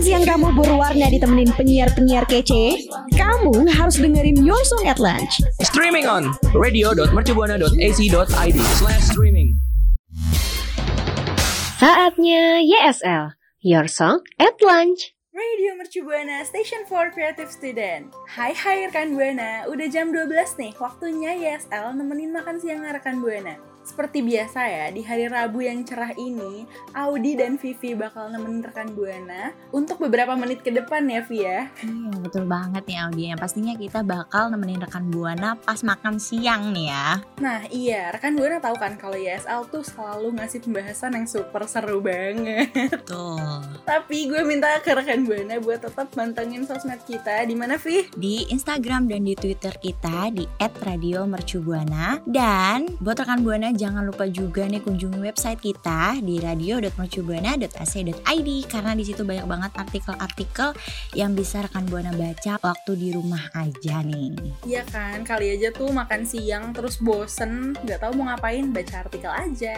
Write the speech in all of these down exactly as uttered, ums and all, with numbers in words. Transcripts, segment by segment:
Makan siang kamu berwarna ditemenin penyiar-penyiar kece? Kamu harus dengerin Your Song at Lunch. Streaming on radio dot mercubuana dot a c dot i d slash streaming. Saatnya Y S L, Your Song at Lunch. Radio Mercu Buana, Station for Creative Student. Hai hai rekan Buana, udah jam dua belas nih, waktunya Y S L nemenin makan siang rekan Buana. Seperti biasa ya, di hari Rabu yang cerah ini, Audi dan Vivi bakal nemenin rekan Buana untuk beberapa menit ke depan ya, Vi ya. Iya, betul banget nih Audi. Yang pastinya kita bakal nemenin rekan Buana pas makan siang nih ya. Nah iya, rekan Buana tahu kan kalau Y S L tuh selalu ngasih pembahasan yang super seru banget. Betul. Tapi gue minta ke rekan Buana buat tetap mantengin sosmed kita. Di mana, Vi? Di Instagram dan di Twitter kita di et radio mercu buana. Dan buat rekan Buana jangan lupa juga nih kunjungi website kita di radio dot mercu buana dot a c dot i d karena di situ banyak banget artikel-artikel yang bisa rekan Buana baca waktu di rumah aja nih. Iya kan, kali aja tuh makan siang terus bosen, nggak tahu mau ngapain, baca artikel aja.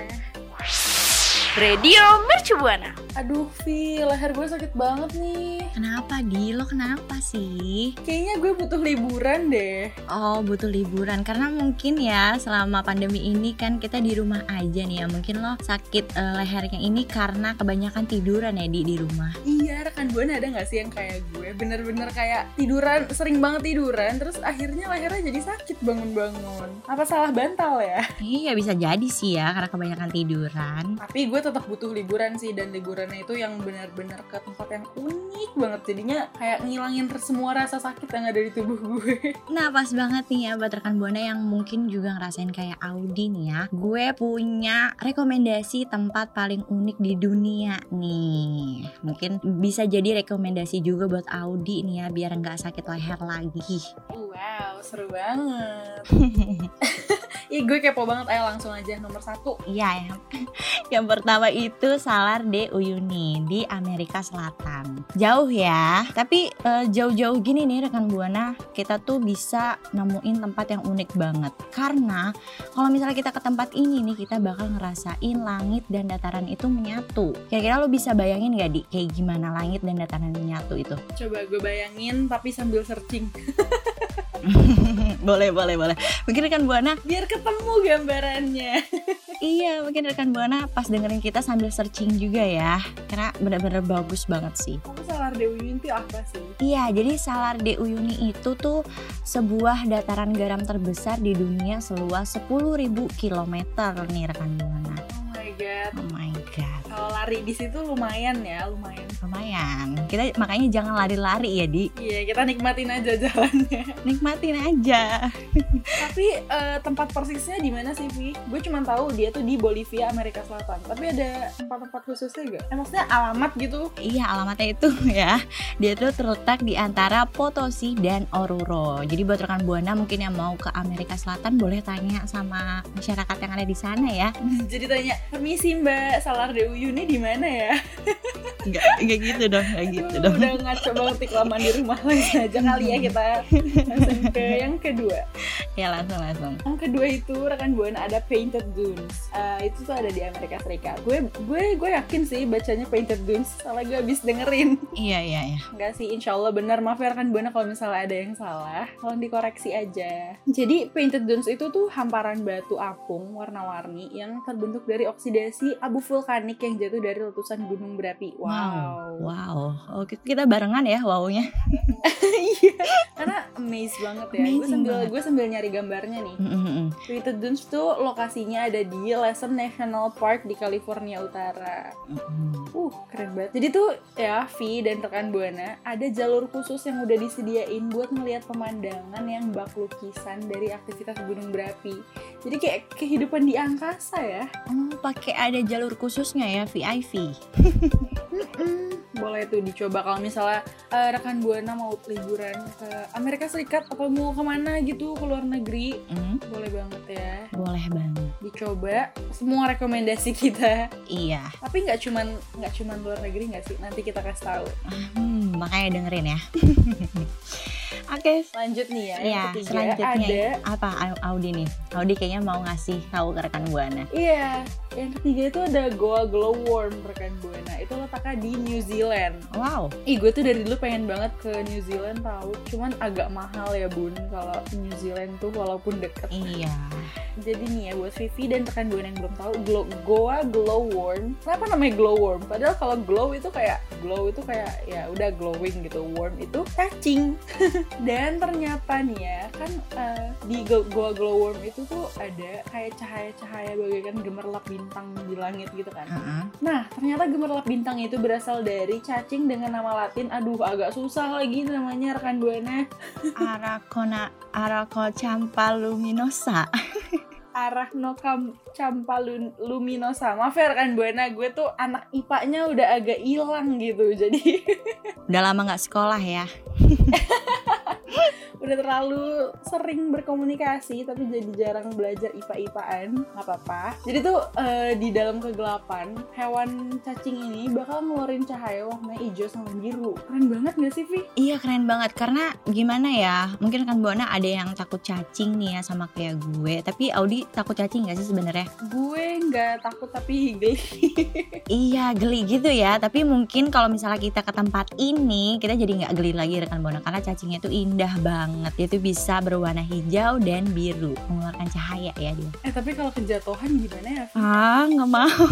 Radio Mercu Buana. Aduh Vi, leher gue sakit banget nih. Kenapa Di? Lo kenapa sih? Kayaknya gue butuh liburan deh. Oh, butuh liburan. Karena mungkin ya selama pandemi ini kan kita di rumah aja nih ya. Mungkin lo sakit uh, lehernya ini karena kebanyakan tiduran ya Di di rumah. Iya rekan Buana, ada gak sih yang kayak gue bener-bener kayak tiduran, sering banget tiduran, terus akhirnya lehernya jadi sakit bangun-bangun. Apa salah bantal ya? Iya bisa jadi sih ya karena kebanyakan tiduran. Tapi gue tetap butuh liburan sih, dan liburannya itu yang benar-benar ke tempat yang unik banget, jadinya kayak ngilangin semua rasa sakit yang ada di tubuh gue. Nah pas banget nih ya buat rekan Buana yang mungkin juga ngerasain kayak Audi nih ya, gue punya rekomendasi tempat paling unik di dunia nih, mungkin bisa jadi rekomendasi juga buat Audi nih ya biar nggak sakit leher lagi. Wow seru banget. Ih gue kepo banget, ayo langsung aja nomor satu. Iya ya. Yang pertama itu Salar de Uyuni di Amerika Selatan. Jauh ya, tapi e, jauh-jauh gini nih rekan Buana, kita tuh bisa nemuin tempat yang unik banget. Karena kalau misalnya kita ke tempat ini nih, kita bakal ngerasain langit dan dataran itu menyatu. Kira-kira lo bisa bayangin gak Di, kayak gimana langit dan dataran menyatu itu? Coba gue bayangin tapi sambil searching. Boleh, boleh, boleh. Mungkin rekan Buana biar ketemu gambarannya. Iya, mungkin rekan Buana pas dengerin kita sambil searching juga ya. Karena benar-benar bagus banget sih. Tapi Salar de Uyuni itu apa sih? Iya, jadi Salar de Uyuni itu tuh sebuah dataran garam terbesar di dunia seluas sepuluh ribu kilometer nih rekan Buana. Oh my god. Oh my god. Kalau lari di situ lumayan ya, lumayan. Lumayan. Kita makanya jangan lari-lari ya, Di. Iya, kita nikmatin aja jalannya. Nikmatin aja. Tapi uh, tempat persisnya di mana sih, Vi? Gue cuma tahu dia tuh di Bolivia, Amerika Selatan. Tapi ada tempat-tempat khususnya enggak? Eh, maksudnya alamat gitu? Iya, alamatnya itu ya. Dia tuh terletak di antara Potosi dan Oruro. Jadi buat rekan Buana mungkin yang mau ke Amerika Selatan boleh tanya sama masyarakat yang ada di sana ya. Jadi tanya, "Permisi, Mbak, Salar de Uyuni di mana ya?" Enggak, enggak gitu dong, enggak gitu dong. Udah ngaco banget iklaman di rumah lagi aja kali ya kita. Langsung ke yang kedua. Ya langsung-langsung. Yang kedua itu rekan Buana ada Painted Dunes. Uh, itu tuh ada di Amerika Serikat. Gue gue gue yakin sih bacanya Painted Dunes. Soalnya gue habis dengerin. Iya iya iya. Enggak sih, insyaallah benar. Maaf ya rekan Buana kalau misalnya ada yang salah, tolong dikoreksi aja. Jadi Painted Dunes itu tuh hamparan batu apung warna-warni yang terbentuk dari oksidasi abu vulkanik yang jatuh dari letusan gunung berapi. Wow. Wow. Oh, kita barengan ya wow-nya. Iya. Karena amazed banget ya. Gue sambil gue sambil nyari gambarnya nih. Mm-hmm. Painted Dunes tuh lokasinya ada di Lassen National Park di California Utara. Mm-hmm. Uh, keren banget. Jadi tuh ya, Vi dan rekan Buana, ada jalur khusus yang udah disediain buat melihat pemandangan yang bak lukisan dari aktivitas gunung berapi. Jadi kayak kehidupan di angkasa ya. Hmm, pakai ada jalur khususnya ya, V I P. Boleh tuh dicoba kalau misalnya uh, rekan Buana mau liburan ke Amerika Serikat atau mau kemana gitu ke luar negeri, mm. boleh banget ya. Boleh banget. Dicoba semua rekomendasi kita. Iya. Tapi nggak cuman nggak cuman luar negeri nggak sih? Nanti kita kasih tahu. Hmm, makanya dengerin ya. Oke, okay. Lanjut nih ya. Iya. Selanjutnya ada apa Audi nih? Audi kayaknya mau ngasih tahu ke rekan Buana. Iya. Yang ketiga itu ada Goa Glowworm, rekan Buana. Itu letaknya di New Zealand. Wow. Ih, gue tuh dari dulu pengen banget ke New Zealand tau. Cuman agak mahal ya Bun kalau New Zealand tuh walaupun deket. Iya. Jadi nih ya buat Vivi dan rekan Buana yang belum tahu, glow, Goa Glowworm. Kenapa namanya glowworm? Padahal kalau glow itu kayak glow itu kayak ya udah glowing gitu. Worm itu cacing. Dan ternyata nih ya kan uh, di Goa Glowworm itu tuh ada kayak cahaya-cahaya bagaikan gemerlap bintang di langit gitu kan. Uh-huh. Nah, ternyata gemerlap bintang itu berasal dari cacing dengan nama Latin. Aduh, agak susah lagi namanya rekan Buana. Aracona Arachnocampa luminosa. Arachnocampa luminosa. Maaf ya rekan Buana, gue tuh anak I P A-nya udah agak hilang gitu. Jadi udah lama enggak sekolah ya. Udah terlalu sering berkomunikasi tapi jadi jarang belajar I P A-I P A-an. Gak apa-apa. Jadi tuh uh, di dalam kegelapan hewan cacing ini bakal ngeluarin cahaya warna hijau sama biru. Keren banget gak sih Vi? Iya keren banget, karena gimana ya, mungkin kan Buana ada yang takut cacing nih ya sama kayak gue. Tapi Audi takut cacing gak sih sebenarnya? Gue gak takut tapi geli. Iya geli gitu ya. Tapi mungkin kalau misalnya kita ke tempat ini kita jadi gak geli lagi rekan Buana, karena cacingnya tuh indah banget. Itu bisa berwarna hijau dan biru, mengeluarkan cahaya ya dia. Eh tapi kalau kejatuhan gimana ya? Ah nggak mau.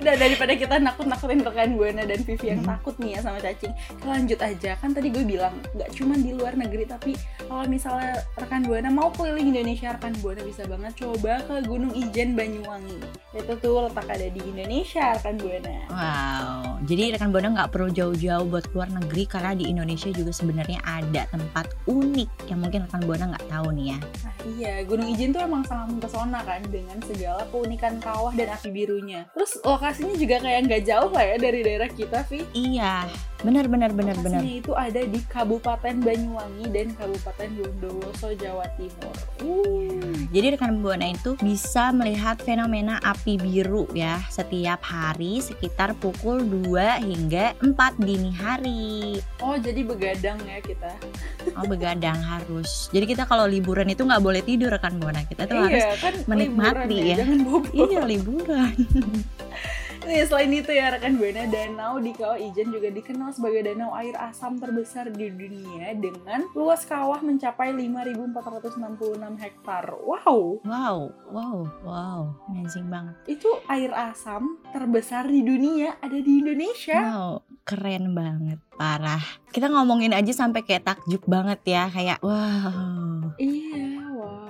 Udah daripada kita nakut-nakutin rekan Buana dan Vivi yang hmm. takut nih ya sama cacing, lanjut aja. Kan tadi gue bilang nggak cuma di luar negeri, tapi kalau misalnya rekan Buana mau keliling Indonesia, rekan Buana bisa banget coba ke Gunung Ijen Banyuwangi. Itu tuh letak ada di Indonesia rekan Buana. Wow. Jadi rekan Buana nggak perlu jauh-jauh buat keluar negeri, karena di Indonesia juga sebenarnya ada tempat unik yang mungkin rekan Buana nggak tahu nih ya. Nah, iya, Gunung Ijen tuh emang sangat mempesona kan dengan segala keunikan kawah dan api birunya. Terus lokasinya juga kayak nggak jauh lah ya dari daerah kita, Vi. Iya, benar-benar benar-benar. Lokasinya itu ada di Kabupaten Banyuwangi dan Kabupaten Bondowoso, Jawa Timur. Uh. Jadi rekan Buana itu bisa melihat fenomena api biru ya setiap hari sekitar pukul dua hingga empat dini hari. Oh, jadi begadang ya kita. Oh, begadang harus. Jadi kita kalau liburan itu nggak boleh tidur rekan Buana. Kita tuh iya, harus kan menikmati ya. ya. Iya, liburan. Nih, selain itu ya rekan Buana, danau di Kawah Ijen juga dikenal sebagai danau air asam terbesar di dunia dengan luas kawah mencapai lima ribu empat ratus enam puluh enam hektar. Wow. Wow, wow, wow. Amazing banget. Itu air asam terbesar di dunia ada di Indonesia. Wow, keren banget, parah. Kita ngomongin aja sampai kayak takjub banget ya, kayak wow. Iya, wow.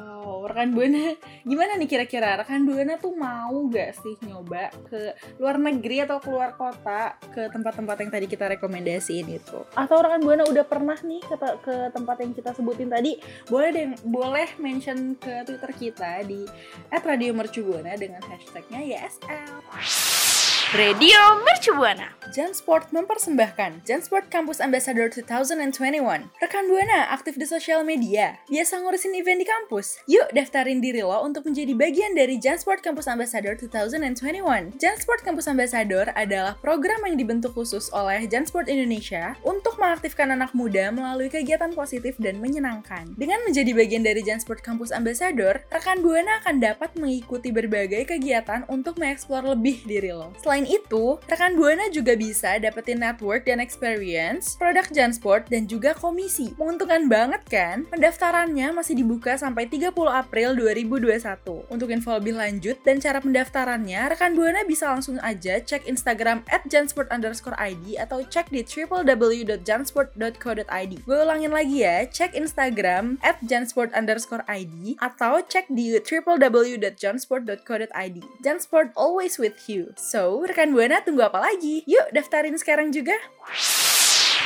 Rekan Buana, gimana nih kira-kira rekan Buana tuh mau gak sih nyoba ke luar negeri atau keluar kota ke tempat-tempat yang tadi kita rekomendasiin itu? Atau rekan Buana udah pernah nih ke, ke tempat yang kita sebutin tadi? Boleh deh, boleh mention ke Twitter kita di et radio mercu buana dengan hashtagnya Y S L. Radio Mercu Buana. JanSport mempersembahkan JanSport Campus Ambassador dua ribu dua puluh satu. Rekan Buana aktif di sosial media, biasa ngurusin event di kampus. Yuk daftarin diri lo untuk menjadi bagian dari JanSport Campus Ambassador dua ribu dua puluh satu. JanSport Campus Ambassador adalah program yang dibentuk khusus oleh JanSport Indonesia untuk mengaktifkan anak muda melalui kegiatan positif dan menyenangkan. Dengan menjadi bagian dari JanSport Campus Ambassador, rekan Buana akan dapat mengikuti berbagai kegiatan untuk mengeksplor lebih diri lo. Selain Selain itu, rekan Buana juga bisa dapetin network dan experience, produk JanSport, dan juga komisi. Menguntungkan banget kan? Pendaftarannya masih dibuka sampai tiga puluh April dua ribu dua puluh satu. Untuk info lebih lanjut dan cara pendaftarannya, rekan Buana bisa langsung aja cek Instagram et jansport underscore i d atau cek di w w w dot jansport dot co dot i d. Gue ulangin lagi ya, cek Instagram et jansport underscore i d atau cek di w w w dot jansport dot co dot i d. JanSport always with you. So, rekan Buana tunggu apa lagi? Yuk daftarin sekarang juga.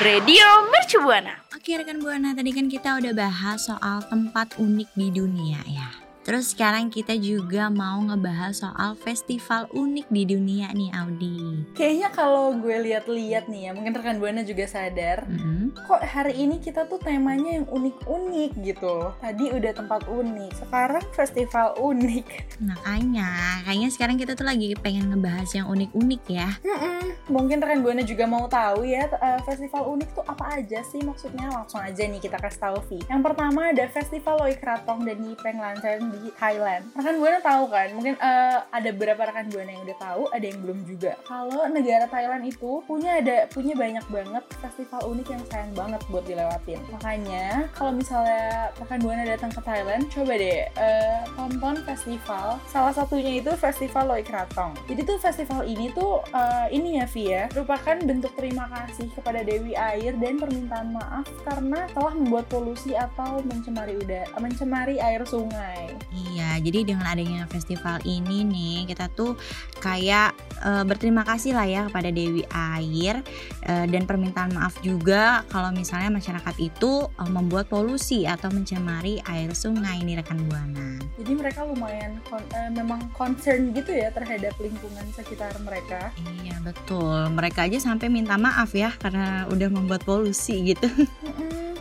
Radio Mercu Buana. Oke rekan Buana, tadi kan kita udah bahas soal tempat unik di dunia ya. Terus sekarang kita juga mau ngebahas soal festival unik di dunia nih Audi. Kayaknya kalau gue lihat-lihat nih ya, mungkin rekan Buana juga sadar. Mm-hmm. Kok hari ini kita tuh temanya yang unik-unik gitu. Tadi udah tempat unik, sekarang festival unik. Makanya, kayaknya sekarang kita tuh lagi pengen ngebahas yang unik-unik ya. Mm-mm. Mungkin rekan Buana juga mau tahu ya, festival unik tuh apa aja sih maksudnya. Langsung aja nih kita kasih tahu Vi. Yang pertama ada festival Loy Krathong dan Yi Peng Lancar di Thailand. Rekan Buana tahu kan? Mungkin uh, ada beberapa rekan Buana yang udah tahu, ada yang belum juga. Kalau negara Thailand itu punya ada punya banyak banget festival unik yang sayang banget buat dilewatin. Makanya kalau misalnya rekan Buana datang ke Thailand, coba deh uh, tonton festival. Salah satunya itu festival Loy Krathong. Jadi tuh festival ini tuh uh, ini ya Via, merupakan bentuk terima kasih kepada Dewi Air dan permintaan maaf karena telah membuat polusi atau mencemari udara, mencemari air sungai. Iya, jadi dengan adanya festival ini nih, kita tuh kayak e, berterima kasih lah ya kepada Dewi Air e, dan permintaan maaf juga kalau misalnya masyarakat itu e, membuat polusi atau mencemari air sungai nih rekan Buana. Jadi mereka lumayan kon- e, memang concern gitu ya terhadap lingkungan sekitar mereka. Iya, betul. Mereka aja sampai minta maaf ya karena udah membuat polusi gitu.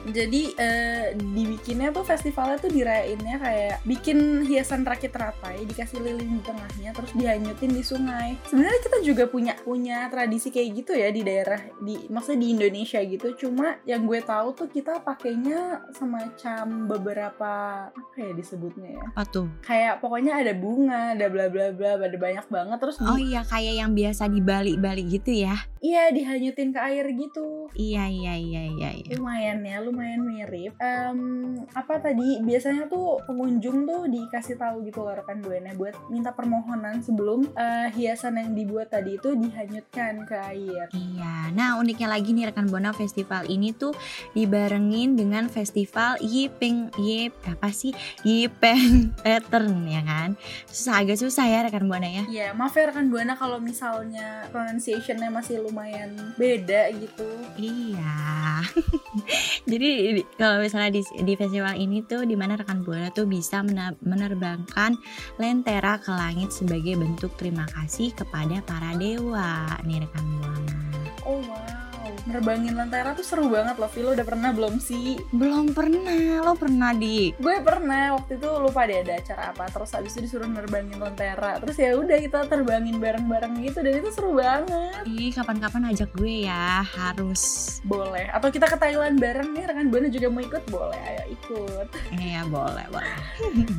Jadi eh, dibikinnya tuh festivalnya tuh dirayainnya kayak bikin hiasan rakit ratai, dikasih lilin di tengahnya, terus dihanyutin di sungai. Sebenarnya kita juga punya punya tradisi kayak gitu ya di daerah di maksudnya di Indonesia gitu. Cuma yang gue tahu tuh kita pakainya semacam beberapa apa ya disebutnya ya? Apa tuh? Kayak pokoknya ada bunga, ada bla bla bla, ada banyak banget terus. Oh di... iya kayak yang biasa di Bali-Bali gitu ya? Iya dihanyutin ke air gitu. Iya iya iya iya. iya. Lumayan ya. Lumayan mirip um, apa tadi biasanya tuh pengunjung tuh dikasih tahu gitu loh rekan Buana buat minta permohonan sebelum uh, hiasan yang dibuat tadi itu dihanyutkan ke air. Iya, nah uniknya lagi nih rekan Buana, festival ini tuh dibarengin dengan festival Yi Peng Yi apa sih Yi Peng Pattern ya kan, susah agak susah ya rekan Buana ya. Iya maaf ya rekan Buana kalau misalnya pronunciationnya masih lumayan beda gitu. Iya. Jadi Jadi kalau misalnya di, di festival ini tuh di mana rekan Buana tuh bisa menerbangkan lentera ke langit sebagai bentuk terima kasih kepada para dewa nih rekan Buana. Oh wow. Nerbangin lentera tuh seru banget loh, Fi. Lo udah pernah belum sih? Belum pernah, lo pernah di? Gue pernah, waktu itu lupa deh ada acara apa. Terus habis itu disuruh nerbangin lentera. Terus ya udah kita terbangin bareng-bareng gitu, dan itu seru banget. Ih, kapan-kapan ajak gue ya, harus. Boleh, atau kita ke Thailand bareng nih, rekan Buana juga mau ikut? Boleh, ayo ikut. Iya, boleh, boleh.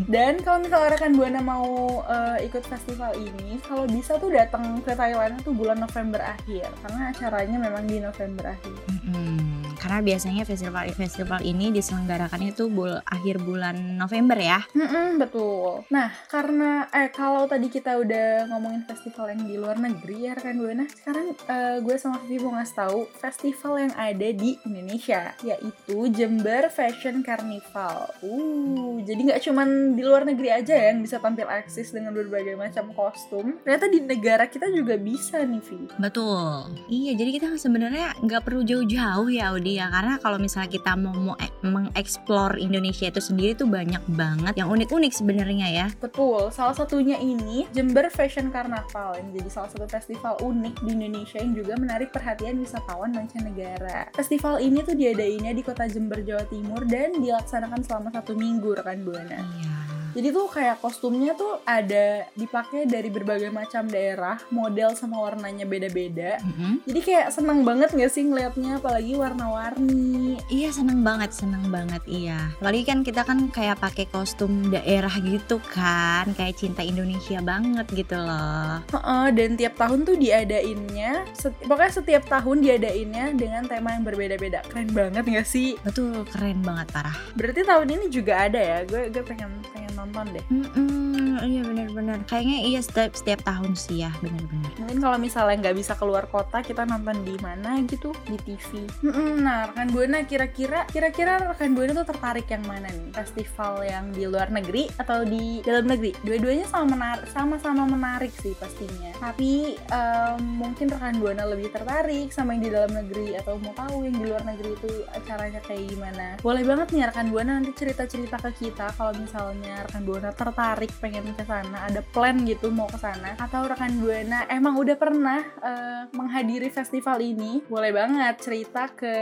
Dan kalau misalnya rekan Buana mau uh, ikut festival ini, kalau bisa tuh datang ke Thailand tuh bulan November akhir. Karena acaranya memang di November berakhir. Mm-hmm. Karena biasanya festival-festival ini diselenggarakannya tuh bul- akhir bulan November ya. Mm-mm, betul. Nah, karena eh kalau tadi kita udah ngomongin festival yang di luar negeri ya rekan Buana, sekarang uh, gue sama Vivi mau ngasih tahu festival yang ada di Indonesia, yaitu Jember Fashion Carnival. Uh, jadi nggak cuman di luar negeri aja ya yang bisa tampil eksis dengan berbagai macam kostum. Ternyata di negara kita juga bisa nih, Vivi. Betul. Iya, jadi kita sebenarnya nggak perlu jauh-jauh ya Audi ya, karena kalau misalnya kita mau, mau e- mengeksplor Indonesia itu sendiri tuh banyak banget yang unik-unik sebenarnya ya. Betul, salah satunya ini Jember Fashion Carnival yang jadi salah satu festival unik di Indonesia yang juga menarik perhatian wisatawan mancanegara. Festival ini tuh diadainnya di kota Jember, Jawa Timur dan dilaksanakan selama satu minggu rekan Buana. Iya. Jadi tuh kayak kostumnya tuh ada dipakai dari berbagai macam daerah, model sama warnanya beda-beda. Mm-hmm. Jadi kayak seneng banget gak sih ngeliatnya, apalagi warna-warni. Iya seneng banget, seneng banget iya. Apalagi kan kita kan kayak pakai kostum daerah gitu kan, kayak cinta Indonesia banget gitu loh. Uh-uh, dan tiap tahun tuh diadainnya, seti- pokoknya setiap tahun diadainnya dengan tema yang berbeda-beda. Keren banget gak sih? Betul, keren banget parah. Berarti tahun ini juga ada ya, gue, gue pengen pengen nonton deh. Mm-mm, iya benar-benar. Kayaknya iya setiap, setiap tahun sih ya, benar-benar. Mungkin kalau misalnya nggak bisa keluar kota, kita nonton di mana gitu, di T V. Mm-mm, nah, rekan Buana kira-kira, kira-kira rekan Buana tuh tertarik yang mana nih? Festival yang di luar negeri atau di dalam negeri? Dua-duanya sama menarik, sama-sama menarik sih pastinya. Tapi um, mungkin rekan Buana lebih tertarik sama yang di dalam negeri atau mau tahu yang di luar negeri itu acaranya kayak gimana? Boleh banget nih rekan Buana nanti cerita-cerita ke kita kalau misalnya rekan Buana tertarik pengen ke sana, ada plan gitu mau ke sana, atau rekan Buana emang udah pernah uh, menghadiri festival ini, boleh banget cerita ke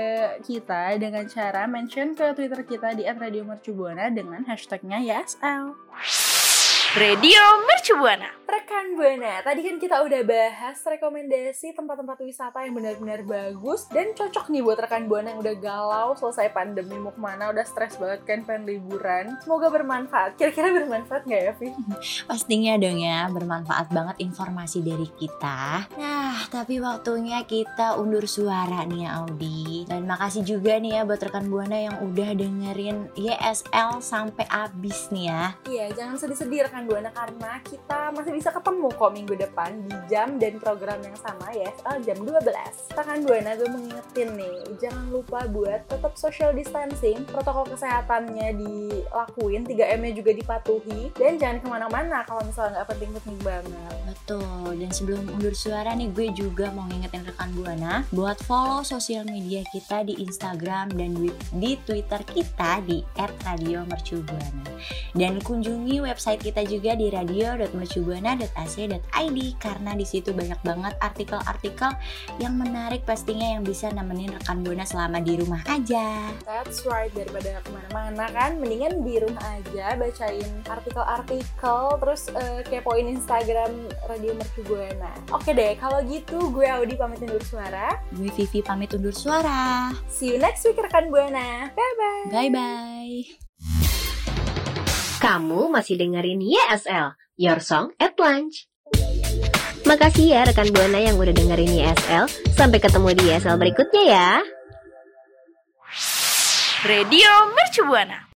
kita dengan cara mention ke Twitter kita di et radio mercu buana dengan hashtagnya Y S L. Radio Mercu. Mercu Buana. Rekan Buana, tadi kan kita udah bahas rekomendasi tempat-tempat wisata yang benar-benar bagus dan cocok nih buat rekan Buana yang udah galau selesai pandemi, mau kemana, udah stres banget kan pengen liburan. Semoga bermanfaat. Kira-kira bermanfaat nggak ya, Fi? Pastinya dong ya, bermanfaat banget informasi dari kita. Nah, tapi waktunya kita undur suara nih ya, Audi. Dan makasih juga nih ya buat rekan Buana yang udah dengerin Y S L sampai abis nih ya. Iya, jangan sedih-sedih rekan Buana karena kita masih bisa ketemu kok minggu depan di jam dan program yang sama ya, setelah jam dua belas. Rekan Buana, gue mengingetin nih, jangan lupa buat tetap social distancing, protokol kesehatannya dilakuin, tiga M-nya juga dipatuhi, dan jangan kemana-mana kalau misalnya nggak penting-penting banget. Betul, dan sebelum undur suara nih, gue juga mau ngingetin rekan Buana buat follow sosial media kita di Instagram dan di Twitter kita di et radio mercu buana. Dan kunjungi website kita juga di radio dot mercu buana dot a c dot i d karena di situ banyak banget artikel-artikel yang menarik pastinya yang bisa nemenin rekan Buana selama di rumah aja. That's right, daripada kemana-mana kan mendingan di rumah aja bacain artikel-artikel terus uh, kepoin Instagram Radio Mercu Buana. Oke deh, kalau gitu gue Audi pamit undur suara, gue Vivi pamit undur suara. See you next week rekan Buana. Bye bye. Bye bye. Kamu masih dengerin Y S L, Your Song at Lunch. Makasih ya rekan Buana yang udah dengerin Y S L. Sampai ketemu di Y S L berikutnya ya. Radio Mercu Buana.